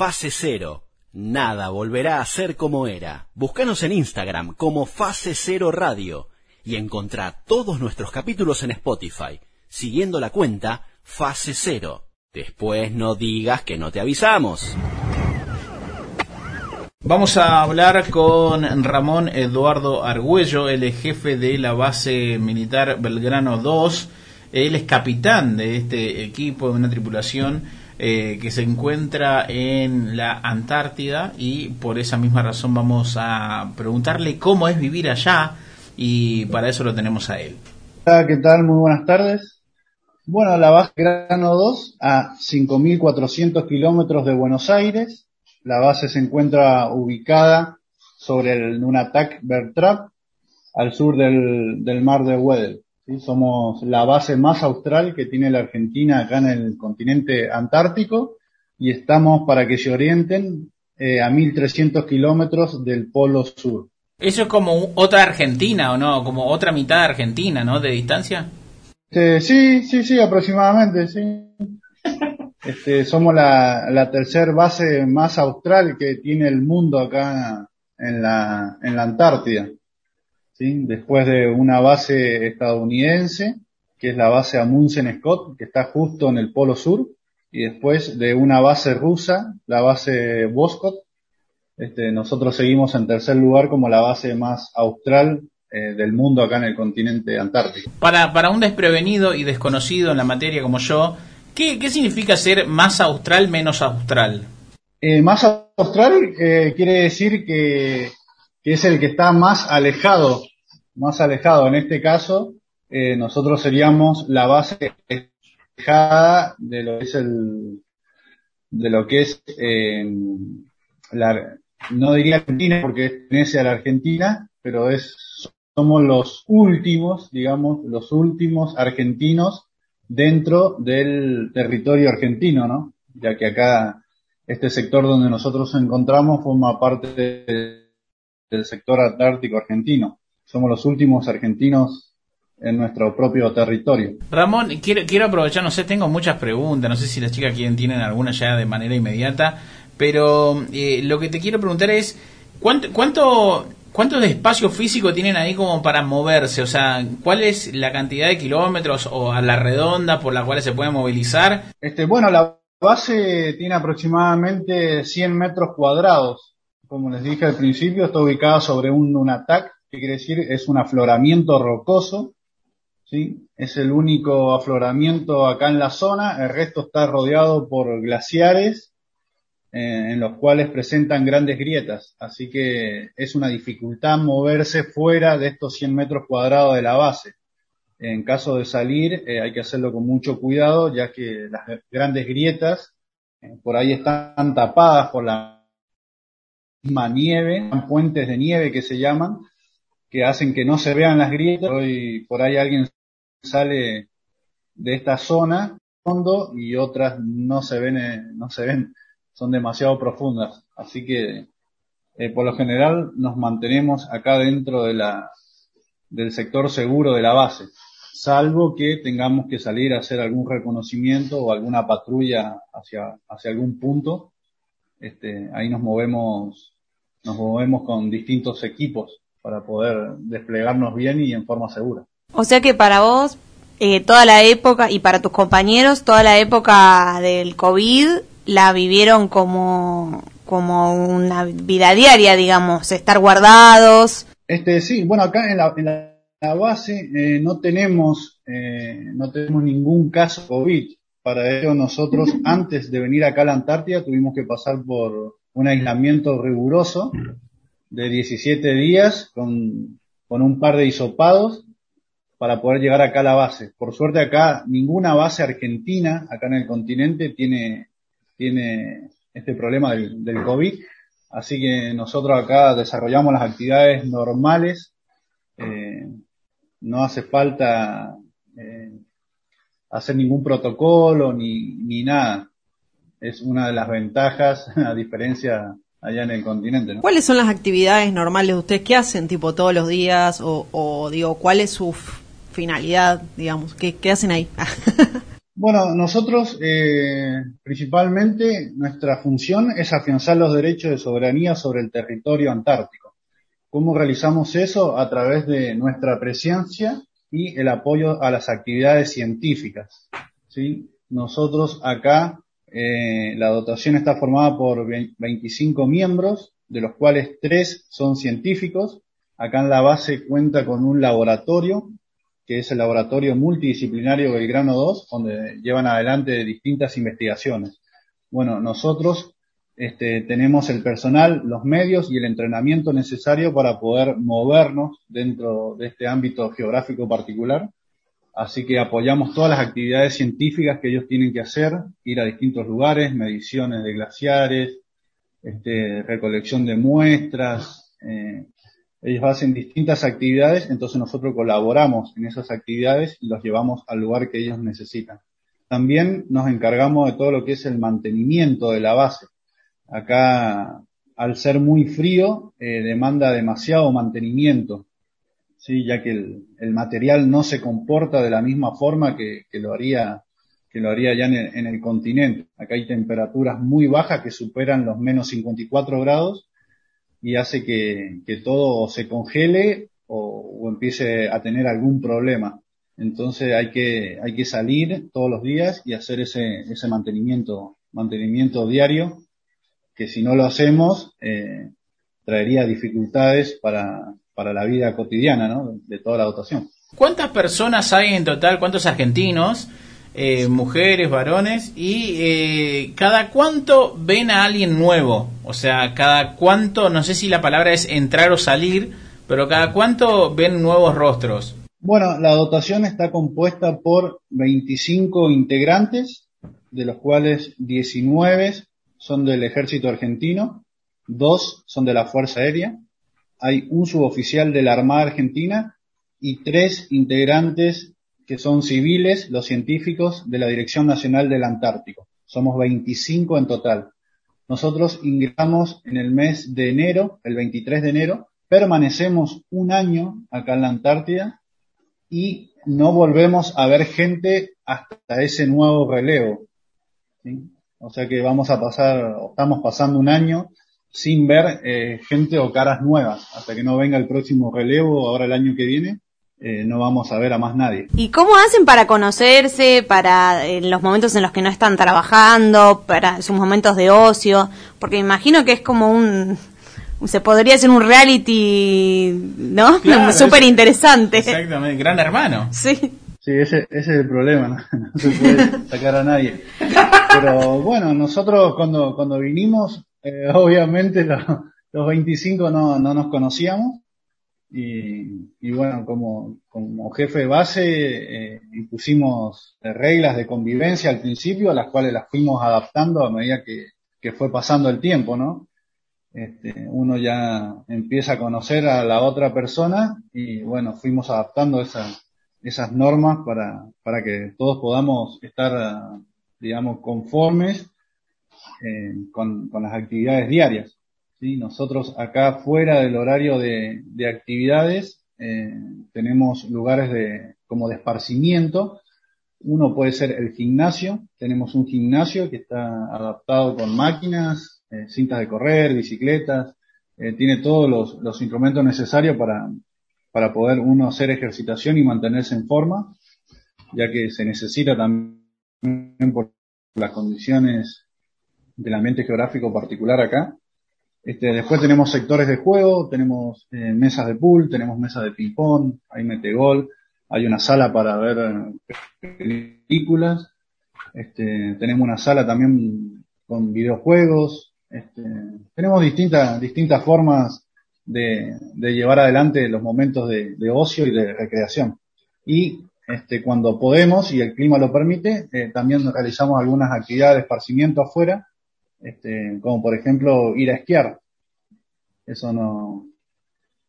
Fase Cero. Nada volverá a ser como era. Búscanos en Instagram como Fase Cero Radio y encontrá todos nuestros capítulos en Spotify, siguiendo la cuenta Fase Cero. Después no digas que no te avisamos. Vamos a hablar con Ramón Eduardo Argüello, el jefe de la base militar Belgrano 2. Él es capitán de este equipo, de una tripulación que se encuentra en la Antártida, y por esa misma razón vamos a preguntarle cómo es vivir allá, y para eso lo tenemos a él. Hola, ¿qué tal? Muy buenas tardes. Bueno, la base Belgrano 2 a 5.400 kilómetros de Buenos Aires. La base se encuentra ubicada sobre el Nunatak Bertrap, al sur del mar de Weddell. ¿Sí? Somos la base más austral que tiene la Argentina acá en el continente antártico, y estamos, para que se orienten, a 1.300 kilómetros del polo sur. Eso es como otra Argentina, ¿o no? Como otra mitad de Argentina, ¿no? De distancia. Sí, aproximadamente, sí. Somos la tercer base más austral que tiene el mundo acá en la Antártida, ¿sí? Después de una base estadounidense, que es la base Amundsen Scott, que está justo en el polo sur, y después de una base rusa, la base Vostok. Nosotros seguimos en tercer lugar como la base más austral del mundo acá en el continente antártico. Para un desprevenido y desconocido en la materia como yo, ¿Qué significa ser más austral, menos austral? Más austral quiere decir que es el que está más alejado. En este caso, nosotros seríamos la base alejada de lo que es no diría Argentina, porque pertenece a la Argentina, pero somos los últimos argentinos dentro del territorio argentino, ¿no? Ya que acá este sector donde nosotros nos encontramos forma parte del sector antártico argentino. Somos los últimos argentinos en nuestro propio territorio. Ramón, quiero aprovechar, no sé, tengo muchas preguntas, no sé si las chicas tienen alguna ya de manera inmediata, pero lo que te quiero preguntar es, ¿Cuántos de espacio físico tienen ahí como para moverse? O sea, ¿cuál es la cantidad de kilómetros o a la redonda por la cual se puede movilizar? Bueno, la base tiene aproximadamente 100 metros cuadrados. Como les dije al principio, está ubicada sobre un Nunatak, que quiere decir es un afloramiento rocoso, ¿sí? Es el único afloramiento acá en la zona. El resto está rodeado por glaciares, en los cuales presentan grandes grietas, así que es una dificultad moverse fuera de estos 100 metros cuadrados de la base. En caso de salir hay que hacerlo con mucho cuidado, ya que las grandes grietas por ahí están tapadas por la misma nieve, puentes de nieve que se llaman, que hacen que no se vean las grietas. Hoy por ahí alguien sale de esta zona hondo y otras no se ven. Son demasiado profundas, así que por lo general nos mantenemos acá dentro de del sector seguro de la base, salvo que tengamos que salir a hacer algún reconocimiento o alguna patrulla hacia algún punto. Ahí nos movemos con distintos equipos para poder desplegarnos bien y en forma segura. O sea que para vos toda la época, y para tus compañeros, toda la época del COVID la vivieron como una vida diaria, digamos, estar guardados. Sí, bueno, acá en la base no tenemos ningún caso COVID. Para ello nosotros, antes de venir acá a la Antártida, tuvimos que pasar por un aislamiento riguroso de 17 días con un par de hisopados para poder llegar acá a la base. Por suerte acá ninguna base argentina acá en el continente tiene este problema del COVID, así que nosotros acá desarrollamos las actividades normales, no hace falta hacer ningún protocolo ni nada. Es una de las ventajas, a diferencia allá en el continente, ¿no? ¿Cuáles son las actividades normales de ustedes? ¿Qué hacen tipo todos los días? O digo, ¿cuál es su finalidad, digamos? ¿Qué hacen ahí? Bueno, nosotros principalmente nuestra función es afianzar los derechos de soberanía sobre el territorio antártico. ¿Cómo realizamos eso? A través de nuestra presencia y el apoyo a las actividades científicas, ¿sí? Nosotros acá, la dotación está formada por 25 miembros, de los cuales 3 son científicos. Acá en la base cuenta con un laboratorio, que es el laboratorio multidisciplinario Belgrano 2, donde llevan adelante distintas investigaciones. Bueno, nosotros tenemos el personal, los medios y el entrenamiento necesario para poder movernos dentro de este ámbito geográfico particular. Así que apoyamos todas las actividades científicas que ellos tienen que hacer, ir a distintos lugares, mediciones de glaciares, recolección de muestras. Ellos hacen distintas actividades, entonces nosotros colaboramos en esas actividades y los llevamos al lugar que ellos necesitan. También nos encargamos de todo lo que es el mantenimiento de la base. Acá, al ser muy frío, demanda demasiado mantenimiento, ¿sí? Ya que el material no se comporta de la misma forma que lo haría ya en el continente. Acá hay temperaturas muy bajas que superan los menos 54 grados, y hace que todo se congele o empiece a tener algún problema. Entonces hay que salir todos los días y hacer ese mantenimiento diario, que si no lo hacemos traería dificultades para la vida cotidiana, ¿no?, de toda la dotación. ¿Cuántas personas hay en total? ¿Cuántos argentinos? Mujeres, varones, y cada cuánto ven a alguien nuevo, o sea, cada cuánto, no sé si la palabra es entrar o salir, pero cada cuánto ven nuevos rostros. Bueno, la dotación está compuesta por 25 integrantes, de los cuales 19 son del ejército argentino, 2 son de la Fuerza Aérea, hay un suboficial de la Armada Argentina y 3 integrantes que son civiles, los científicos de la Dirección Nacional del Antártico. Somos 25 en total. Nosotros ingresamos en el mes de enero, el 23 de enero, permanecemos un año acá en la Antártida y no volvemos a ver gente hasta ese nuevo relevo, ¿sí? O sea que vamos a pasar, o estamos pasando un año sin ver gente o caras nuevas, hasta que no venga el próximo relevo, ahora el año que viene. No vamos a ver a más nadie. ¿Y cómo hacen para conocerse, para los momentos en los que no están trabajando, para sus momentos de ocio? Porque me imagino que es como se podría hacer un reality, ¿no? Claro, súper interesante. Exactamente, Gran Hermano. Sí, ese es el problema, no se puede sacar a nadie. Pero bueno, nosotros cuando vinimos, obviamente los 25 no nos conocíamos. Y bueno, como jefe de base impusimos reglas de convivencia al principio, a las cuales las fuimos adaptando a medida que fue pasando el tiempo, ¿no? Uno ya empieza a conocer a la otra persona y bueno, fuimos adaptando esas normas para que todos podamos estar, digamos, conformes con las actividades diarias. Sí, nosotros acá fuera del horario de actividades tenemos lugares como de esparcimiento. Uno puede ser el gimnasio. Tenemos un gimnasio que está adaptado con máquinas, cintas de correr, bicicletas. Tiene todos los instrumentos necesarios para poder uno hacer ejercitación y mantenerse en forma, ya que se necesita también por las condiciones del ambiente geográfico particular acá. Después tenemos sectores de juego, tenemos mesas de pool, tenemos mesas de ping-pong, hay metegol, hay una sala para ver películas, tenemos una sala también con videojuegos, tenemos distintas formas de llevar adelante los momentos de ocio y de recreación. Y cuando podemos y el clima lo permite, también realizamos algunas actividades de esparcimiento afuera, como por ejemplo ir a esquiar. Eso nos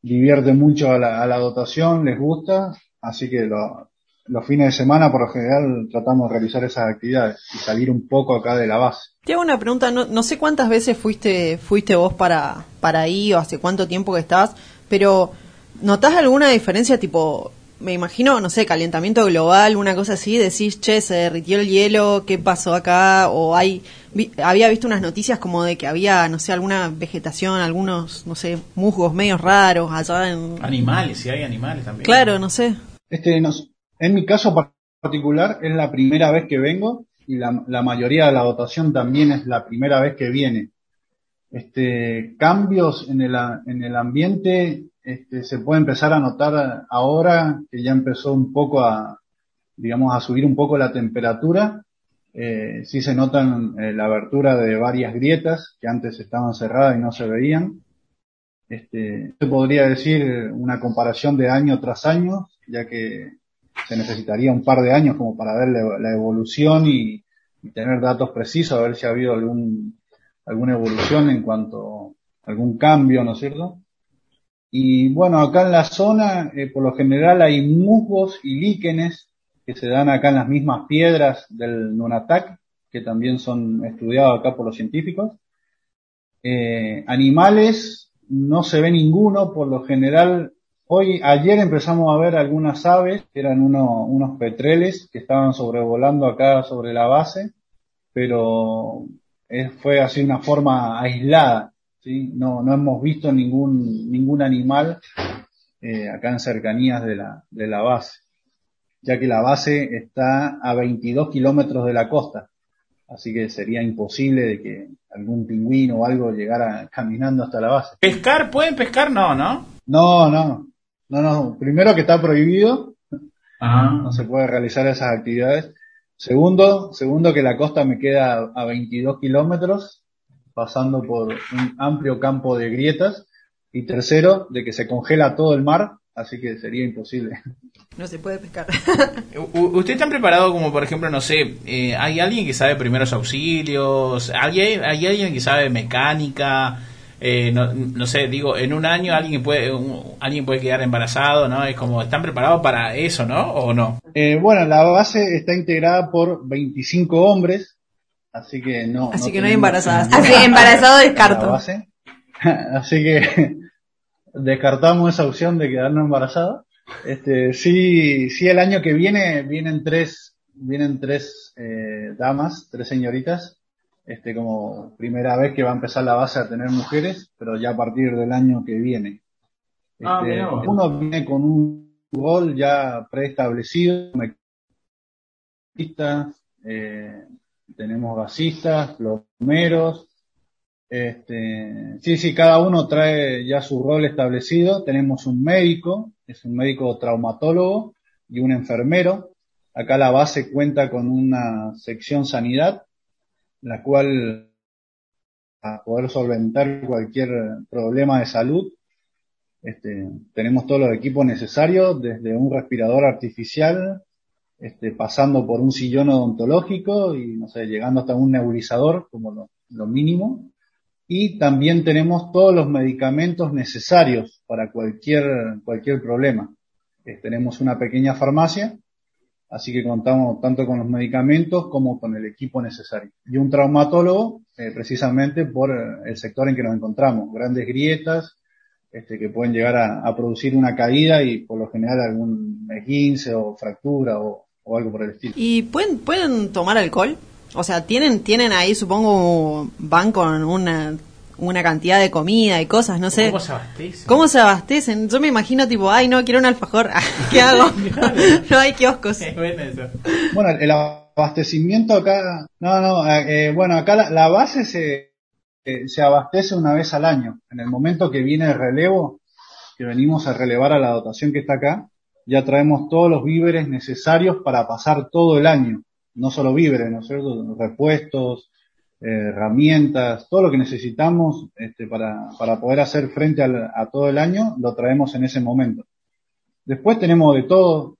divierte mucho a la dotación, les gusta, así que los fines de semana por lo general tratamos de realizar esas actividades y salir un poco acá de la base. Te hago una pregunta, no sé cuántas veces fuiste vos para ahí o hace cuánto tiempo que estás, pero ¿notás alguna diferencia tipo me imagino, no sé, calentamiento global, una cosa así, decís, che, se derritió el hielo, ¿qué pasó acá? O había visto unas noticias como de que había, no sé, alguna vegetación, algunos, no sé, musgos medio raros allá en... Animales, si hay animales también. Claro, no sé. En mi caso particular es la primera vez que vengo y la mayoría de la votación también es la primera vez que viene. Cambios en el ambiente se puede empezar a notar ahora que ya empezó un poco a subir un poco la temperatura. Sí se notan la abertura de varias grietas que antes estaban cerradas y no se veían. Se podría decir una comparación de año tras año, ya que se necesitaría un par de años como para ver la evolución y tener datos precisos, a ver si ha habido alguna evolución en cuanto a algún cambio, ¿no es cierto? Y bueno, acá en la zona, por lo general hay musgos y líquenes que se dan acá en las mismas piedras del Nunatak, que también son estudiados acá por los científicos. Animales, no se ve ninguno, por lo general. Ayer empezamos a ver algunas aves, eran unos petreles que estaban sobrevolando acá sobre la base, pero fue así una forma aislada, ¿sí? No hemos visto ningún animal acá en cercanías de la base, ya que la base está a 22 kilómetros de la costa, así que sería imposible de que algún pingüino o algo llegara caminando hasta la base. ¿Pescar? ¿Pueden pescar? No. No. Primero que está prohibido, no se puede realizar esas actividades. Segundo que la costa me queda a 22 kilómetros, pasando por un amplio campo de grietas. Y tercero, de que se congela todo el mar, así que sería imposible. No se puede pescar. ¿Ustedes están preparados como, por ejemplo, no sé, hay alguien que sabe primeros auxilios? ¿Hay alguien que sabe mecánica? No sé, digo, en un año alguien puede quedar embarazado, ¿no? Es como, ¿están preparados para eso, no? ¿O no? Bueno, la base está integrada por 25 hombres, así que no. Así no, que no hay embarazadas. Así que embarazado descarto. Así que descartamos esa opción de quedarnos embarazados. Sí, el año que viene vienen tres damas, tres señoritas. Como primera vez que va a empezar la base a tener mujeres, pero ya a partir del año que viene. Uno viene con un rol ya preestablecido, tenemos gasistas, plomeros, cada uno trae ya su rol establecido. Tenemos un médico, es un médico traumatólogo y un enfermero. Acá la base cuenta con una sección sanidad, la cual a poder solventar cualquier problema de salud. Tenemos todos los equipos necesarios, desde un respirador artificial, pasando por un sillón odontológico y, no sé, llegando hasta un nebulizador, como lo mínimo. Y también tenemos todos los medicamentos necesarios para cualquier problema. Tenemos una pequeña farmacia, así que contamos tanto con los medicamentos como con el equipo necesario. Y un traumatólogo, precisamente por el sector en que nos encontramos. Grandes grietas, que pueden llegar a producir una caída y por lo general algún esguince o fractura o algo por el estilo. ¿Y pueden tomar alcohol? O sea, tienen ahí, supongo, van con una cantidad de comida y cosas, no sé. ¿Cómo se abastecen? Yo me imagino tipo, ay, no, quiero un alfajor. ¿Qué hago? No hay kioscos. Es bueno eso. Bueno, el abastecimiento acá, acá la base se abastece una vez al año. En el momento que viene el relevo, que venimos a relevar a la dotación que está acá, ya traemos todos los víveres necesarios para pasar todo el año. No solo víveres, ¿no es cierto? Repuestos, herramientas, todo lo que necesitamos para poder hacer frente a todo el año, lo traemos en ese momento. Después tenemos de todo,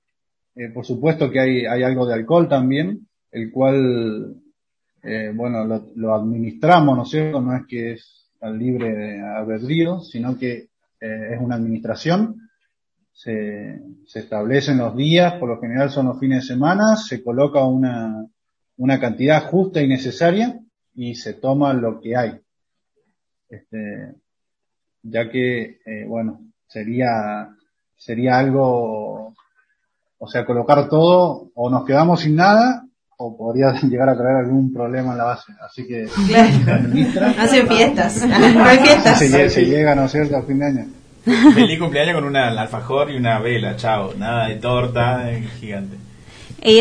por supuesto que hay algo de alcohol también, el cual, lo administramos, ¿no es cierto? No es que es al libre albedrío, sino que es una administración. Se establecen los días, por lo general son los fines de semana, se coloca una cantidad justa y necesaria, y se toma lo que hay, ya que sería algo O sea, colocar todo, o nos quedamos sin nada, o podría llegar a traer algún problema en la base. Así que... Claro. Hacen fiestas. No hay fiestas. Se llega, ¿no es cierto?, a fin de año. Feliz cumpleaños con un alfajor y una vela, chao. Nada de torta, gigante.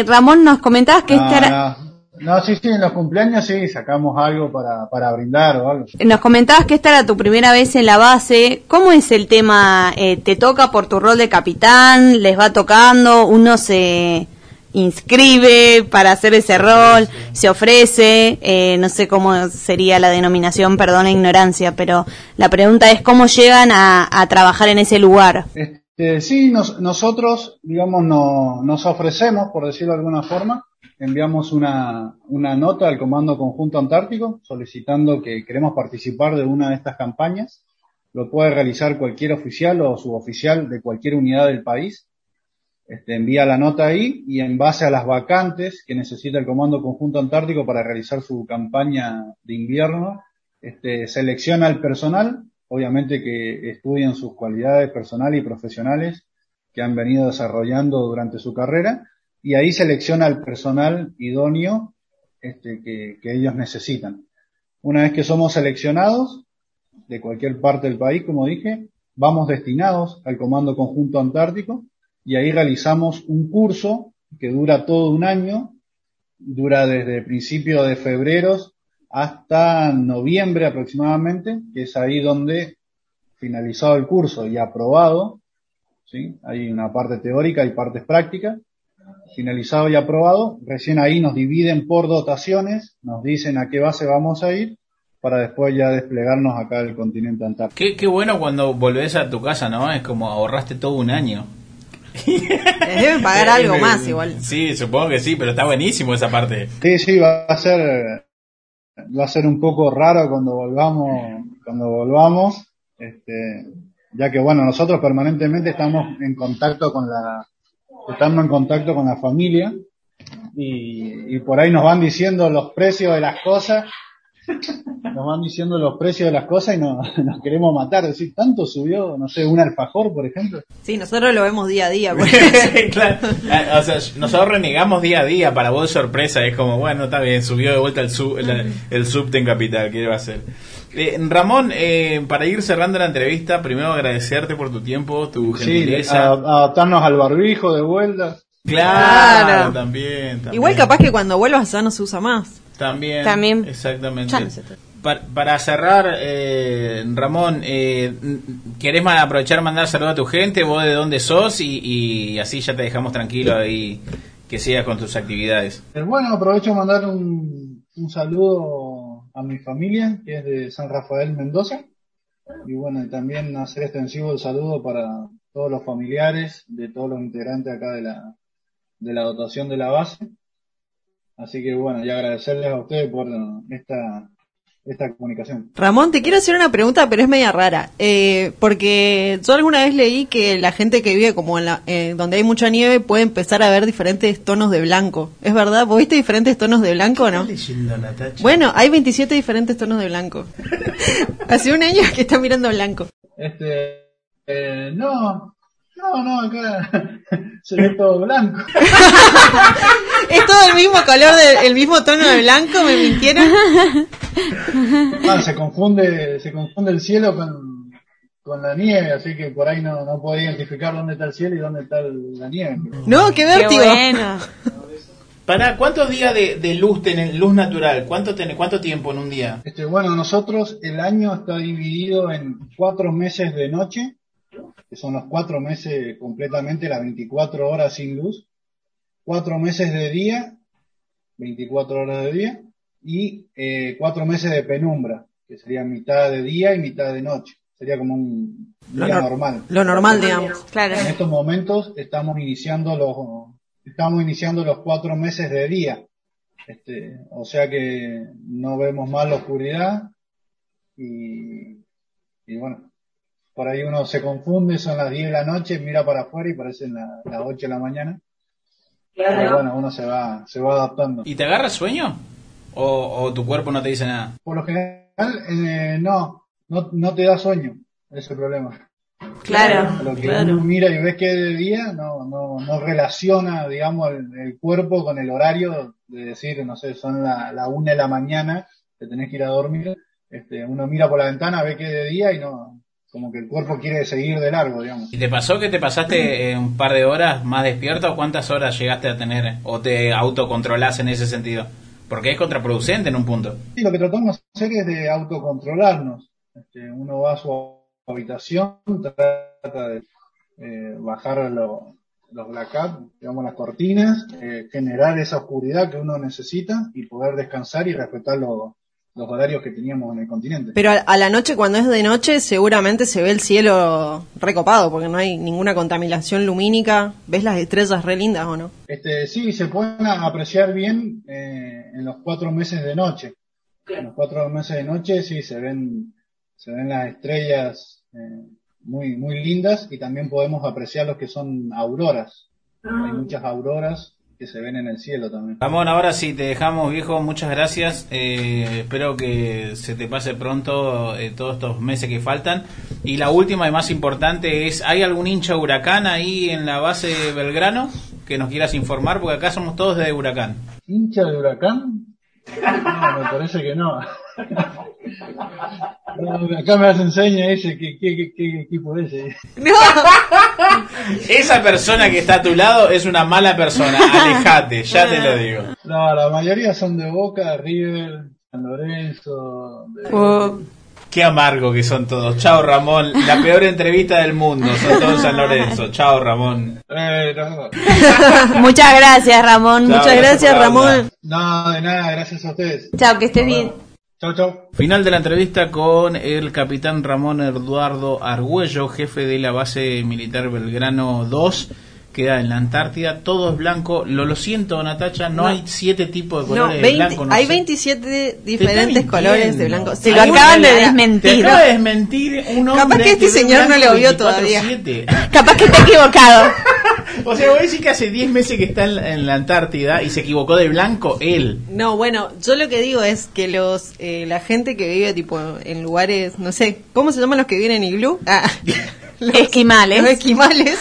Ramón, nos comentabas que No, sí, en los cumpleaños sí, sacamos algo para brindar o algo. Nos comentabas que esta era tu primera vez en la base. ¿Cómo es el tema? ¿Te toca por tu rol de capitán? ¿Les va tocando? ¿Uno se inscribe para hacer ese rol? ¿Se ofrece? No sé cómo sería la denominación, perdón la ignorancia, pero la pregunta es ¿cómo llegan a trabajar en ese lugar? Sí, nosotros, digamos, nos ofrecemos, por decirlo de alguna forma. Enviamos una nota al Comando Conjunto Antártico solicitando que queremos participar de una de estas campañas. Lo puede realizar cualquier oficial o suboficial de cualquier unidad del país. Envía la nota ahí y en base a las vacantes que necesita el Comando Conjunto Antártico para realizar su campaña de invierno, selecciona el personal, obviamente que estudian sus cualidades personales y profesionales que han venido desarrollando durante su carrera. Y ahí selecciona el personal idóneo que ellos necesitan. Una vez que somos seleccionados, de cualquier parte del país, como dije, vamos destinados al Comando Conjunto Antártico y ahí realizamos un curso que dura todo un año, dura desde principios de febrero hasta noviembre aproximadamente, que es ahí donde, finalizado el curso y aprobado, ¿sí?, hay una parte teórica y partes prácticas. Finalizado y aprobado, recién ahí nos dividen por dotaciones, nos dicen a qué base vamos a ir para después ya desplegarnos acá del continente antártico. Qué bueno cuando volvés a tu casa, ¿no? Es como ahorraste todo un año. Deben pagar algo más igual. Sí, supongo que sí, pero está buenísimo esa parte. Sí, va a ser un poco raro cuando volvamos, ya que bueno, nosotros permanentemente estamos en contacto con la familia y por ahí nos van diciendo los precios de las cosas y nos queremos matar, es decir, tanto subió, no sé, un alfajor por ejemplo. Sí, nosotros lo vemos día a día claro. O sea, nosotros renegamos día a día, para vos sorpresa, es como bueno, está bien, subió de vuelta el subte en capital, ¿qué va a hacer? Ramón, para ir cerrando la entrevista, primero agradecerte por tu tiempo, tu gentileza. Sí, adaptarnos al barbijo de vuelta. Claro. También. Igual capaz que cuando vuelvas ya no se usa más. También. Exactamente. Para cerrar, Ramón, ¿querés mandar saludos a tu gente? ¿Vos de dónde sos? Y así ya te dejamos tranquilo ahí, que sigas con tus actividades. Bueno, aprovecho de mandar un saludo a mi familia, que es de San Rafael, Mendoza, y bueno, también hacer extensivo el saludo para todos los familiares de todos los integrantes acá de la dotación de la base. Así que bueno, y agradecerles a ustedes por esta comunicación. Ramón, te quiero hacer una pregunta, pero es media rara, porque yo alguna vez leí que la gente que vive como en donde hay mucha nieve puede empezar a ver diferentes tonos de blanco. ¿Es verdad? ¿Vos viste diferentes tonos de blanco o no? Leyendo, Natacha. Bueno, hay 27 diferentes tonos de blanco. Hace un año que está mirando blanco. No, acá se ve todo blanco. ¿Es todo el mismo color, el mismo tono de blanco? ¿Me mintieron? Se confunde el cielo con la nieve, así que por ahí no puedo identificar dónde está el cielo y dónde está la nieve. No, qué vértigo. Qué bueno. Para, ¿cuántos días de luz natural? ¿Cuánto tiempo en un día? Bueno, nosotros el año está dividido en 4 meses de noche, que son los 4 meses completamente, las 24 horas sin luz, 4 meses de día, 24 horas de día, y 4 meses de penumbra, que sería mitad de día y mitad de noche. Sería como un día normal. Lo normal, digamos. Claro. En estos momentos estamos iniciando los 4 meses de día. O sea que no vemos más la oscuridad y bueno. Por ahí uno se confunde, son las 10 de la noche, mira para afuera y parecen las 8 de la mañana. Claro. Pero bueno, uno se va adaptando. ¿Y te agarra sueño? ¿O tu cuerpo no te dice nada? Por lo general, no te da sueño, ese es el problema. Claro. Lo que uno mira y ves que es de día, no relaciona, digamos, el cuerpo con el horario de decir, no sé, son la 1 de la mañana, te tenés que ir a dormir. Uno mira por la ventana, ve que es de día y no, como que el cuerpo quiere seguir de largo, digamos. ¿Y te pasó que te pasaste un par de horas más despierto? ¿Cuántas horas llegaste a tener o te autocontrolás en ese sentido? Porque es contraproducente en un punto. Sí, lo que tratamos de hacer es de autocontrolarnos. Uno va a su habitación, trata de bajar los blackouts, digamos las cortinas, generar esa oscuridad que uno necesita y poder descansar y respetar los horarios que teníamos en el continente. Pero a la noche, cuando es de noche, seguramente se ve el cielo recopado, porque no hay ninguna contaminación lumínica. ¿Ves las estrellas re lindas o no? Sí, se pueden apreciar bien en los 4 meses de noche. En los 4 meses de noche sí se ven las estrellas muy, muy lindas, y también podemos apreciar los que son auroras. Hay muchas auroras que se ven en el cielo también. Ramón, ahora sí, te dejamos, viejo, muchas gracias. Espero que se te pase pronto todos estos meses que faltan. Y la última y más importante es, ¿hay algún hincha Huracán ahí en la base Belgrano que nos quieras informar? Porque acá somos todos de Huracán. ¿Hincha de Huracán? No, me parece que no. Acá me las enseña ese, ¿qué equipo es ese? No. Esa persona que está a tu lado es una mala persona, alejate, ya te lo digo. No, la mayoría son de Boca, River, San Lorenzo. Qué amargo que son todos. Chao, Ramón, la peor entrevista del mundo, son todos San Lorenzo. Chao, Ramón. Muchas gracias, Ramón. Chao, muchas gracias, Ramón. No, de nada, gracias a ustedes. Chao, que estés bien. Chau, chau. Final de la entrevista con el capitán Ramón Eduardo Argüello, jefe de la base militar Belgrano 2, queda en la Antártida. Todo es blanco. Lo siento, Natacha, no hay 7 tipos de colores de blanco. No hay 27 diferentes colores de blanco. Se lo acaban de desmentir. Acaba de desmentir un hombre. Capaz que este señor no lo vio todavía. Capaz que está equivocado. O sea, voy a decir que hace 10 meses que está en la Antártida y se equivocó de blanco él. No, bueno, yo lo que digo es que la gente que vive tipo en lugares, no sé, ¿cómo se llaman los que viven en iglú? Esquimales. Los esquimales.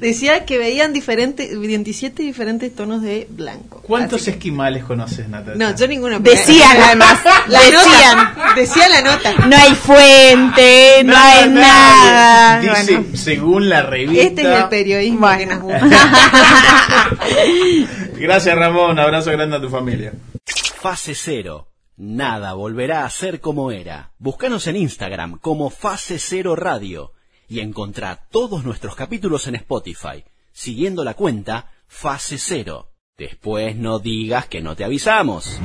Decía que veían 27 diferentes tonos de blanco. ¿Cuántos esquimales conoces, Natalia? No, yo ninguno. Decían, además. Decían la nota. No hay fuente, no hay nada. Dice, bueno, según la revista. Este es el periodismo que nos gusta. Gracias, Ramón. Abrazo grande a tu familia. Fase Cero. Nada volverá a ser como era. Búscanos en Instagram como Fase Cero Radio. Y encontrá todos nuestros capítulos en Spotify, siguiendo la cuenta Fase Cero. Después no digas que no te avisamos.